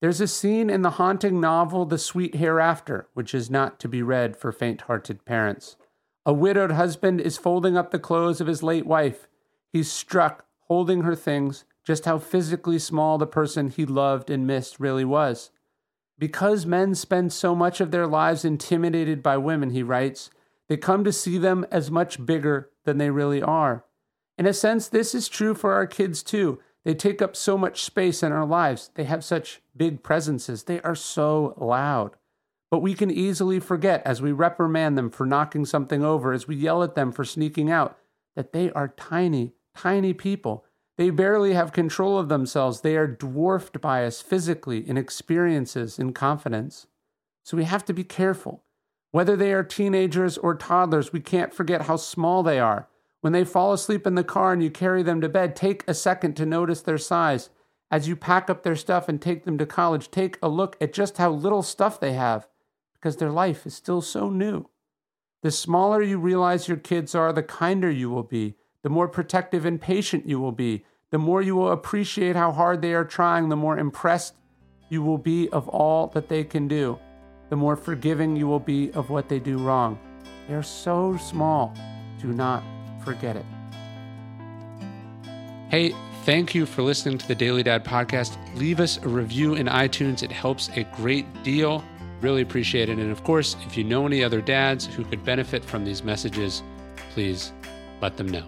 There's a scene in the haunting novel, The Sweet Hereafter, which is not to be read for faint-hearted parents. A widowed husband is folding up the clothes of his late wife. He's struck, holding her things, just how physically small the person he loved and missed really was. Because men spend so much of their lives intimidated by women, he writes, they come to see them as much bigger than they really are. In a sense, this is true for our kids, too. They take up so much space in our lives. They have such big presences. They are so loud. But we can easily forget, as we reprimand them for knocking something over, as we yell at them for sneaking out, that they are tiny, tiny people. They barely have control of themselves. They are dwarfed by us physically, in experiences, in confidence. So we have to be careful. Whether they are teenagers or toddlers, we can't forget how small they are. When they fall asleep in the car and you carry them to bed, take a second to notice their size. As you pack up their stuff and take them to college, take a look at just how little stuff they have, because their life is still so new. The smaller you realize your kids are, the kinder you will be, the more protective and patient you will be, the more you will appreciate how hard they are trying, the more impressed you will be of all that they can do, the more forgiving you will be of what they do wrong. They are so small. Do not forget it. Hey, thank you for listening to the Daily Dad podcast. Leave us a review in iTunes. It helps a great deal. Really appreciate it. And of course, if you know any other dads who could benefit from these messages, please let them know.